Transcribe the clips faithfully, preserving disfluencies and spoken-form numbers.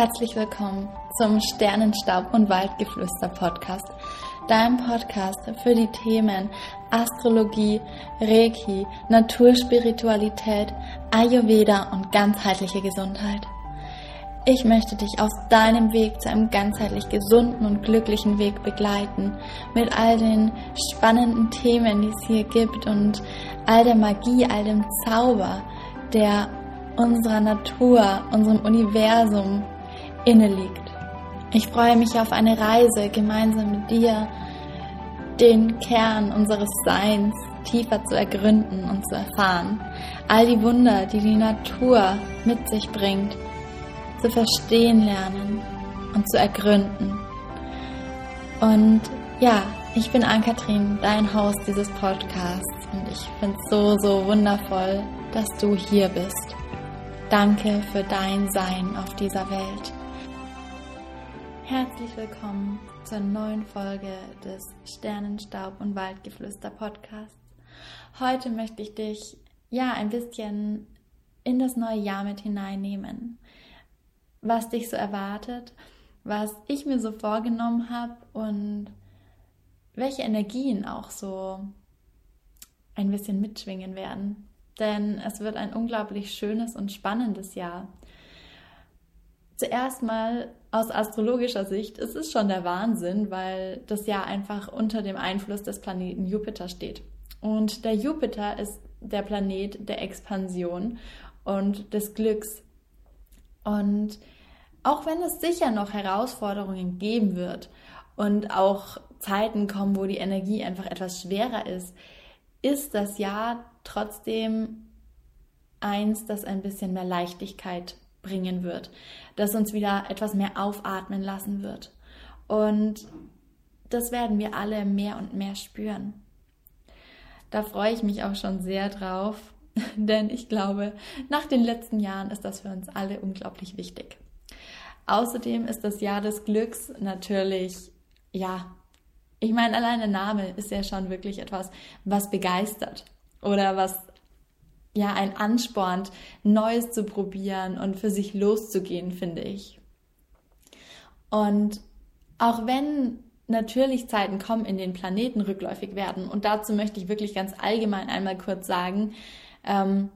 herzlich willkommen zum Sternenstaub- und Waldgeflüster-Podcast, deinem Podcast für die Themen Astrologie, Reiki, Naturspiritualität, Ayurveda und ganzheitliche Gesundheit. Ich möchte dich auf deinem Weg zu einem ganzheitlich gesunden und glücklichen Weg begleiten, mit all den spannenden Themen, die es hier gibt und all der Magie, all dem Zauber, der unserer Natur, unserem Universum inne liegt. Ich freue mich auf eine Reise gemeinsam mit dir, den Kern unseres Seins tiefer zu ergründen und zu erfahren, all die Wunder, die die Natur mit sich bringt, zu verstehen lernen und zu ergründen. Und ja, ich bin Ann-Kathrin, dein Host dieses Podcasts, und ich finde es so, so wundervoll, dass du hier bist. Danke für dein Sein auf dieser Welt. Herzlich willkommen zur neuen Folge des Sternenstaub- und Waldgeflüster-Podcasts. Heute möchte ich dich ja ein bisschen in das neue Jahr mit hineinnehmen, was dich so erwartet, was ich mir so vorgenommen habe und welche Energien auch so ein bisschen mitschwingen werden. Denn es wird ein unglaublich schönes und spannendes Jahr. Zuerst mal aus astrologischer Sicht, es ist schon der Wahnsinn, weil das Jahr einfach unter dem Einfluss des Planeten Jupiter steht. Und der Jupiter ist der Planet der Expansion und des Glücks. Und auch wenn es sicher noch Herausforderungen geben wird und auch Zeiten kommen, wo die Energie einfach etwas schwerer ist, ist das Jahr trotzdem eins, das ein bisschen mehr Leichtigkeit bringen wird, das uns wieder etwas mehr aufatmen lassen wird. Und das werden wir alle mehr und mehr spüren. Da freue ich mich auch schon sehr drauf, denn ich glaube, nach den letzten Jahren ist das für uns alle unglaublich wichtig. Außerdem ist das Jahr des Glücks natürlich, ja, ich meine, allein der Name ist ja schon wirklich etwas, was begeistert oder was ja einen anspornt, Neues zu probieren und für sich loszugehen, finde ich. Und auch wenn natürlich Zeiten kommen, in denen Planeten rückläufig werden, und dazu möchte ich wirklich ganz allgemein einmal kurz sagen, ähm,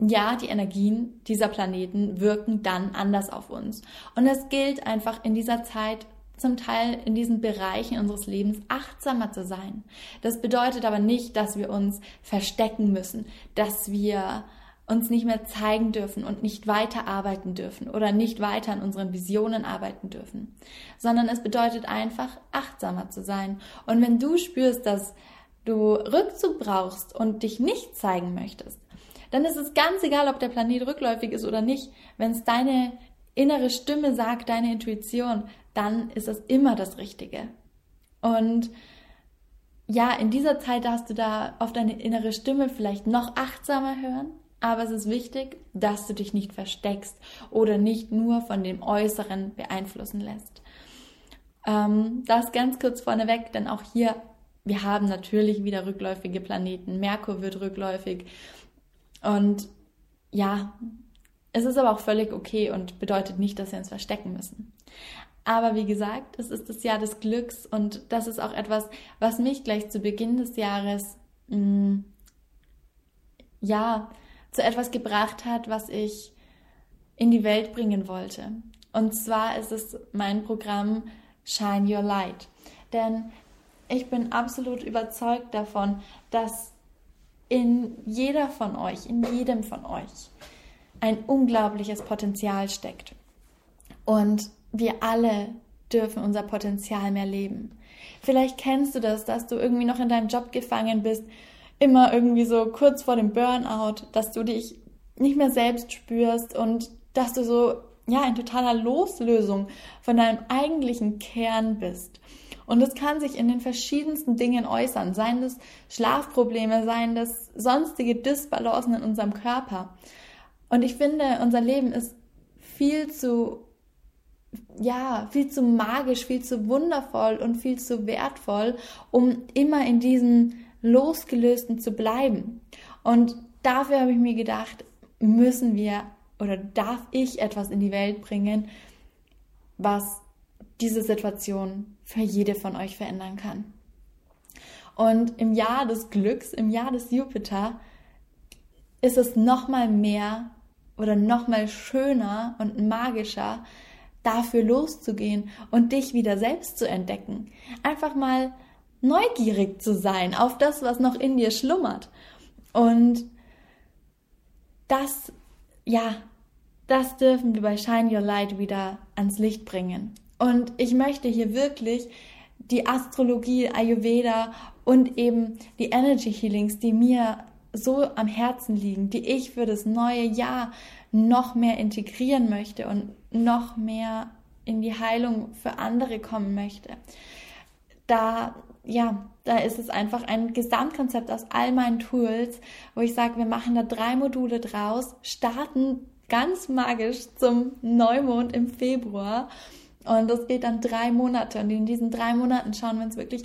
ja, die Energien dieser Planeten wirken dann anders auf uns. Und es gilt einfach in dieser Zeit, zum Teil in diesen Bereichen unseres Lebens achtsamer zu sein. Das bedeutet aber nicht, dass wir uns verstecken müssen, dass wir uns nicht mehr zeigen dürfen und nicht weiterarbeiten dürfen oder nicht weiter an unseren Visionen arbeiten dürfen, sondern es bedeutet einfach, achtsamer zu sein. Und wenn du spürst, dass du Rückzug brauchst und dich nicht zeigen möchtest, dann ist es ganz egal, ob der Planet rückläufig ist oder nicht. Wenn es deine innere Stimme sagt, deine Intuition, dann ist das immer das Richtige. Und ja, in dieser Zeit darfst du da auf deine innere Stimme vielleicht noch achtsamer hören, aber es ist wichtig, dass du dich nicht versteckst oder nicht nur von dem Äußeren beeinflussen lässt. Ähm, das ganz kurz vorneweg, denn auch hier, wir haben natürlich wieder rückläufige Planeten. Merkur wird rückläufig und ja, es ist aber auch völlig okay und bedeutet nicht, dass wir uns verstecken müssen. Aber wie gesagt, es ist das Jahr des Glücks und das ist auch etwas, was mich gleich zu Beginn des Jahres mh, ja, zu etwas gebracht hat, was ich in die Welt bringen wollte. Und zwar ist es mein Programm Shine Your Light. Denn ich bin absolut überzeugt davon, dass in jeder von euch, in jedem von euch, ein unglaubliches Potenzial steckt. Und wir alle dürfen unser Potenzial mehr leben. Vielleicht kennst du das, dass du irgendwie noch in deinem Job gefangen bist, immer irgendwie so kurz vor dem Burnout, dass du dich nicht mehr selbst spürst und dass du so ja in totaler Loslösung von deinem eigentlichen Kern bist. Und das kann sich in den verschiedensten Dingen äußern, seien das Schlafprobleme, seien das sonstige Disbalancen in unserem Körper. Und ich finde, unser Leben ist viel zu, ja, viel zu magisch, viel zu wundervoll und viel zu wertvoll, um immer in diesem Losgelösten zu bleiben. Und dafür habe ich mir gedacht, müssen wir oder darf ich etwas in die Welt bringen, was diese Situation für jede von euch verändern kann. Und im Jahr des Glücks, im Jahr des Jupiter, ist es nochmal mehr oder nochmal schöner und magischer, dafür loszugehen und dich wieder selbst zu entdecken. Einfach mal neugierig zu sein auf das, was noch in dir schlummert. Und das, ja, das dürfen wir bei Shine Your Light wieder ans Licht bringen. Und ich möchte hier wirklich die Astrologie, Ayurveda und eben die Energy Healings, die mir so am Herzen liegen, die ich für das neue Jahr noch mehr integrieren möchte und noch mehr in die Heilung für andere kommen möchte. Da, ja, da ist es einfach ein Gesamtkonzept aus all meinen Tools, wo ich sage, wir machen da drei Module draus, starten ganz magisch zum Neumond im Februar und das geht dann drei Monate und in diesen drei Monaten schauen wir uns wirklich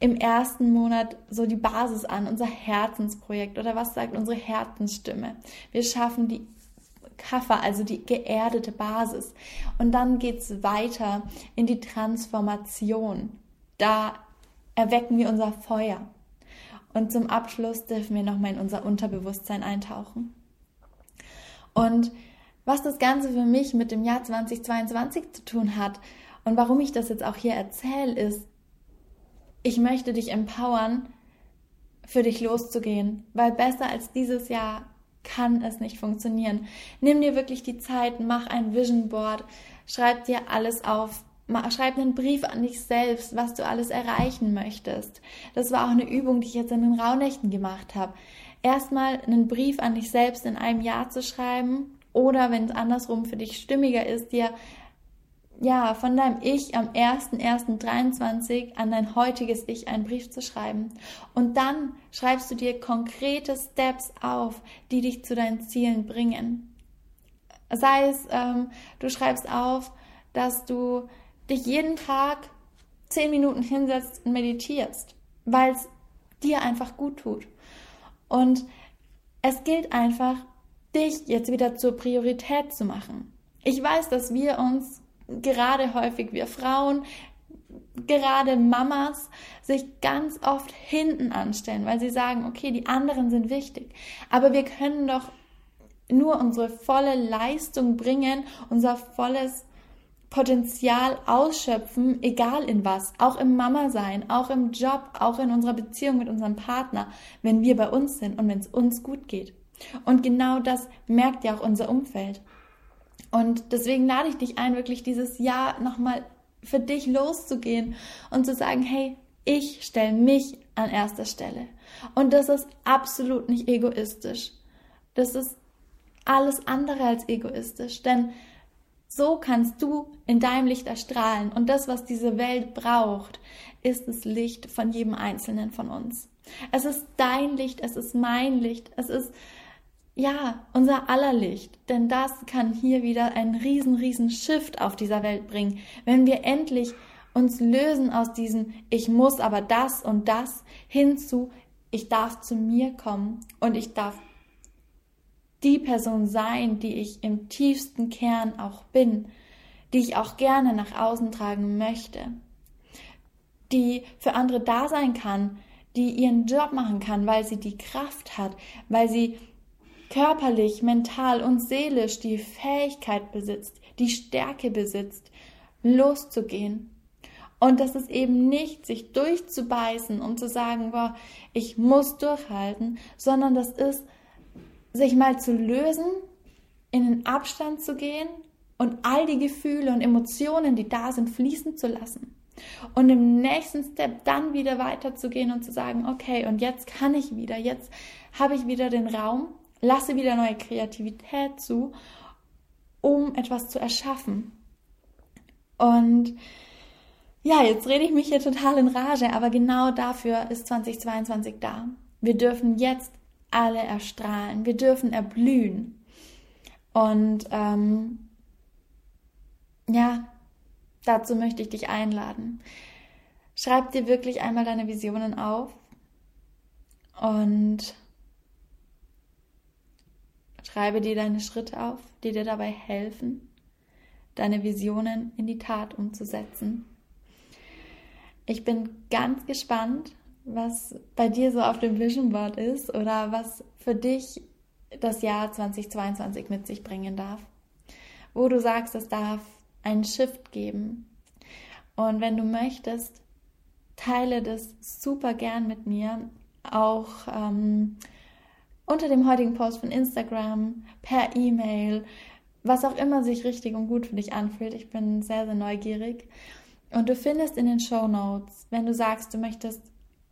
im ersten Monat so die Basis an, unser Herzensprojekt oder was sagt unsere Herzensstimme. Wir schaffen die Kapha, also die geerdete Basis. Und dann geht es weiter in die Transformation. Da erwecken wir unser Feuer. Und zum Abschluss dürfen wir nochmal in unser Unterbewusstsein eintauchen. Und was das Ganze für mich mit dem Jahr zweitausendzweiundzwanzig zu tun hat und warum ich das jetzt auch hier erzähle, ist, ich möchte dich empowern, für dich loszugehen, weil besser als dieses Jahr kann es nicht funktionieren. Nimm dir wirklich die Zeit, mach ein Vision Board, schreib dir alles auf, schreib einen Brief an dich selbst, was du alles erreichen möchtest. Das war auch eine Übung, die ich jetzt in den Rauhnächten gemacht habe. Erstmal einen Brief an dich selbst in einem Jahr zu schreiben oder, wenn es andersrum für dich stimmiger ist, dir ja, von deinem Ich am erster erster dreiundzwanzig an dein heutiges Ich einen Brief zu schreiben. Und dann schreibst du dir konkrete Steps auf, die dich zu deinen Zielen bringen. Sei es, ähm, du schreibst auf, dass du dich jeden Tag zehn Minuten hinsetzt und meditierst, weil es dir einfach gut tut. Und es gilt einfach, dich jetzt wieder zur Priorität zu machen. Ich weiß, dass wir uns gerade häufig wir Frauen, gerade Mamas, sich ganz oft hinten anstellen, weil sie sagen, okay, die anderen sind wichtig, aber wir können doch nur unsere volle Leistung bringen, unser volles Potenzial ausschöpfen, egal in was, auch im Mama-Sein, auch im Job, auch in unserer Beziehung mit unserem Partner, wenn wir bei uns sind und wenn es uns gut geht. Und genau das merkt ja auch unser Umfeld. Und deswegen lade ich dich ein, wirklich dieses Jahr nochmal für dich loszugehen und zu sagen, hey, ich stelle mich an erster Stelle. Und das ist absolut nicht egoistisch. Das ist alles andere als egoistisch, denn so kannst du in deinem Licht erstrahlen. Und das, was diese Welt braucht, ist das Licht von jedem Einzelnen von uns. Es ist dein Licht, es ist mein Licht, es ist ja, unser aller Licht, denn das kann hier wieder einen riesen, riesen Shift auf dieser Welt bringen, wenn wir endlich uns lösen aus diesem ich muss aber das und das hin zu ich darf zu mir kommen und ich darf die Person sein, die ich im tiefsten Kern auch bin, die ich auch gerne nach außen tragen möchte, die für andere da sein kann, die ihren Job machen kann, weil sie die Kraft hat, weil sie körperlich, mental und seelisch die Fähigkeit besitzt, die Stärke besitzt, loszugehen. Und das ist eben nicht, sich durchzubeißen und zu sagen, boah, ich muss durchhalten, sondern das ist, sich mal zu lösen, in den Abstand zu gehen und all die Gefühle und Emotionen, die da sind, fließen zu lassen. Und im nächsten Step dann wieder weiterzugehen und zu sagen, okay, und jetzt kann ich wieder, jetzt habe ich wieder den Raum, lasse wieder neue Kreativität zu, um etwas zu erschaffen. Und ja, jetzt rede ich mich hier total in Rage, aber genau dafür ist zweitausendzweiundzwanzig da. Wir dürfen jetzt alle erstrahlen, wir dürfen erblühen. Und ähm, ja, dazu möchte ich dich einladen. Schreib dir wirklich einmal deine Visionen auf und schreibe dir deine Schritte auf, die dir dabei helfen, deine Visionen in die Tat umzusetzen. Ich bin ganz gespannt, was bei dir so auf dem Vision Board ist oder was für dich das Jahr zweitausendzweiundzwanzig mit sich bringen darf. Wo du sagst, es darf einen Shift geben. Und wenn du möchtest, teile das super gern mit mir, auch ähm, unter dem heutigen Post von Instagram, per E-Mail, was auch immer sich richtig und gut für dich anfühlt. Ich bin sehr, sehr neugierig. Und du findest in den Shownotes, wenn du sagst, du möchtest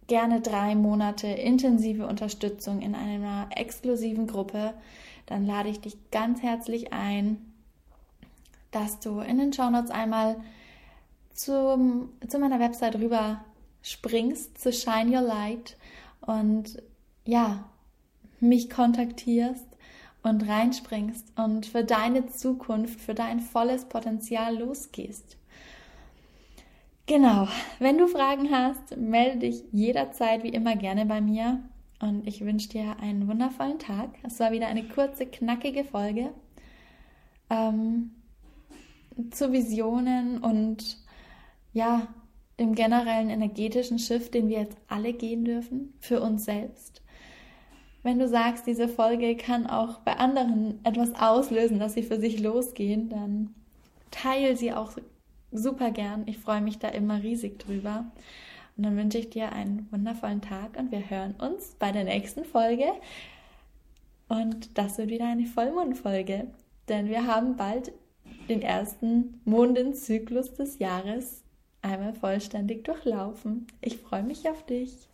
gerne drei Monate intensive Unterstützung in einer exklusiven Gruppe, dann lade ich dich ganz herzlich ein, dass du in den Shownotes einmal zum, zu meiner Website rüber springst, zu Shine Your Light und ja, mich kontaktierst und reinspringst und für deine Zukunft, für dein volles Potenzial losgehst. Genau, wenn du Fragen hast, melde dich jederzeit wie immer gerne bei mir und ich wünsche dir einen wundervollen Tag. Es war wieder eine kurze, knackige Folge ähm, zu Visionen und ja, dem generellen energetischen Shift, den wir jetzt alle gehen dürfen, für uns selbst. Wenn du sagst, diese Folge kann auch bei anderen etwas auslösen, dass sie für sich losgehen, dann teile sie auch super gern. Ich freue mich da immer riesig drüber. Und dann wünsche ich dir einen wundervollen Tag und wir hören uns bei der nächsten Folge. Und das wird wieder eine Vollmondfolge, denn wir haben bald den ersten Mondenzyklus des Jahres einmal vollständig durchlaufen. Ich freue mich auf dich.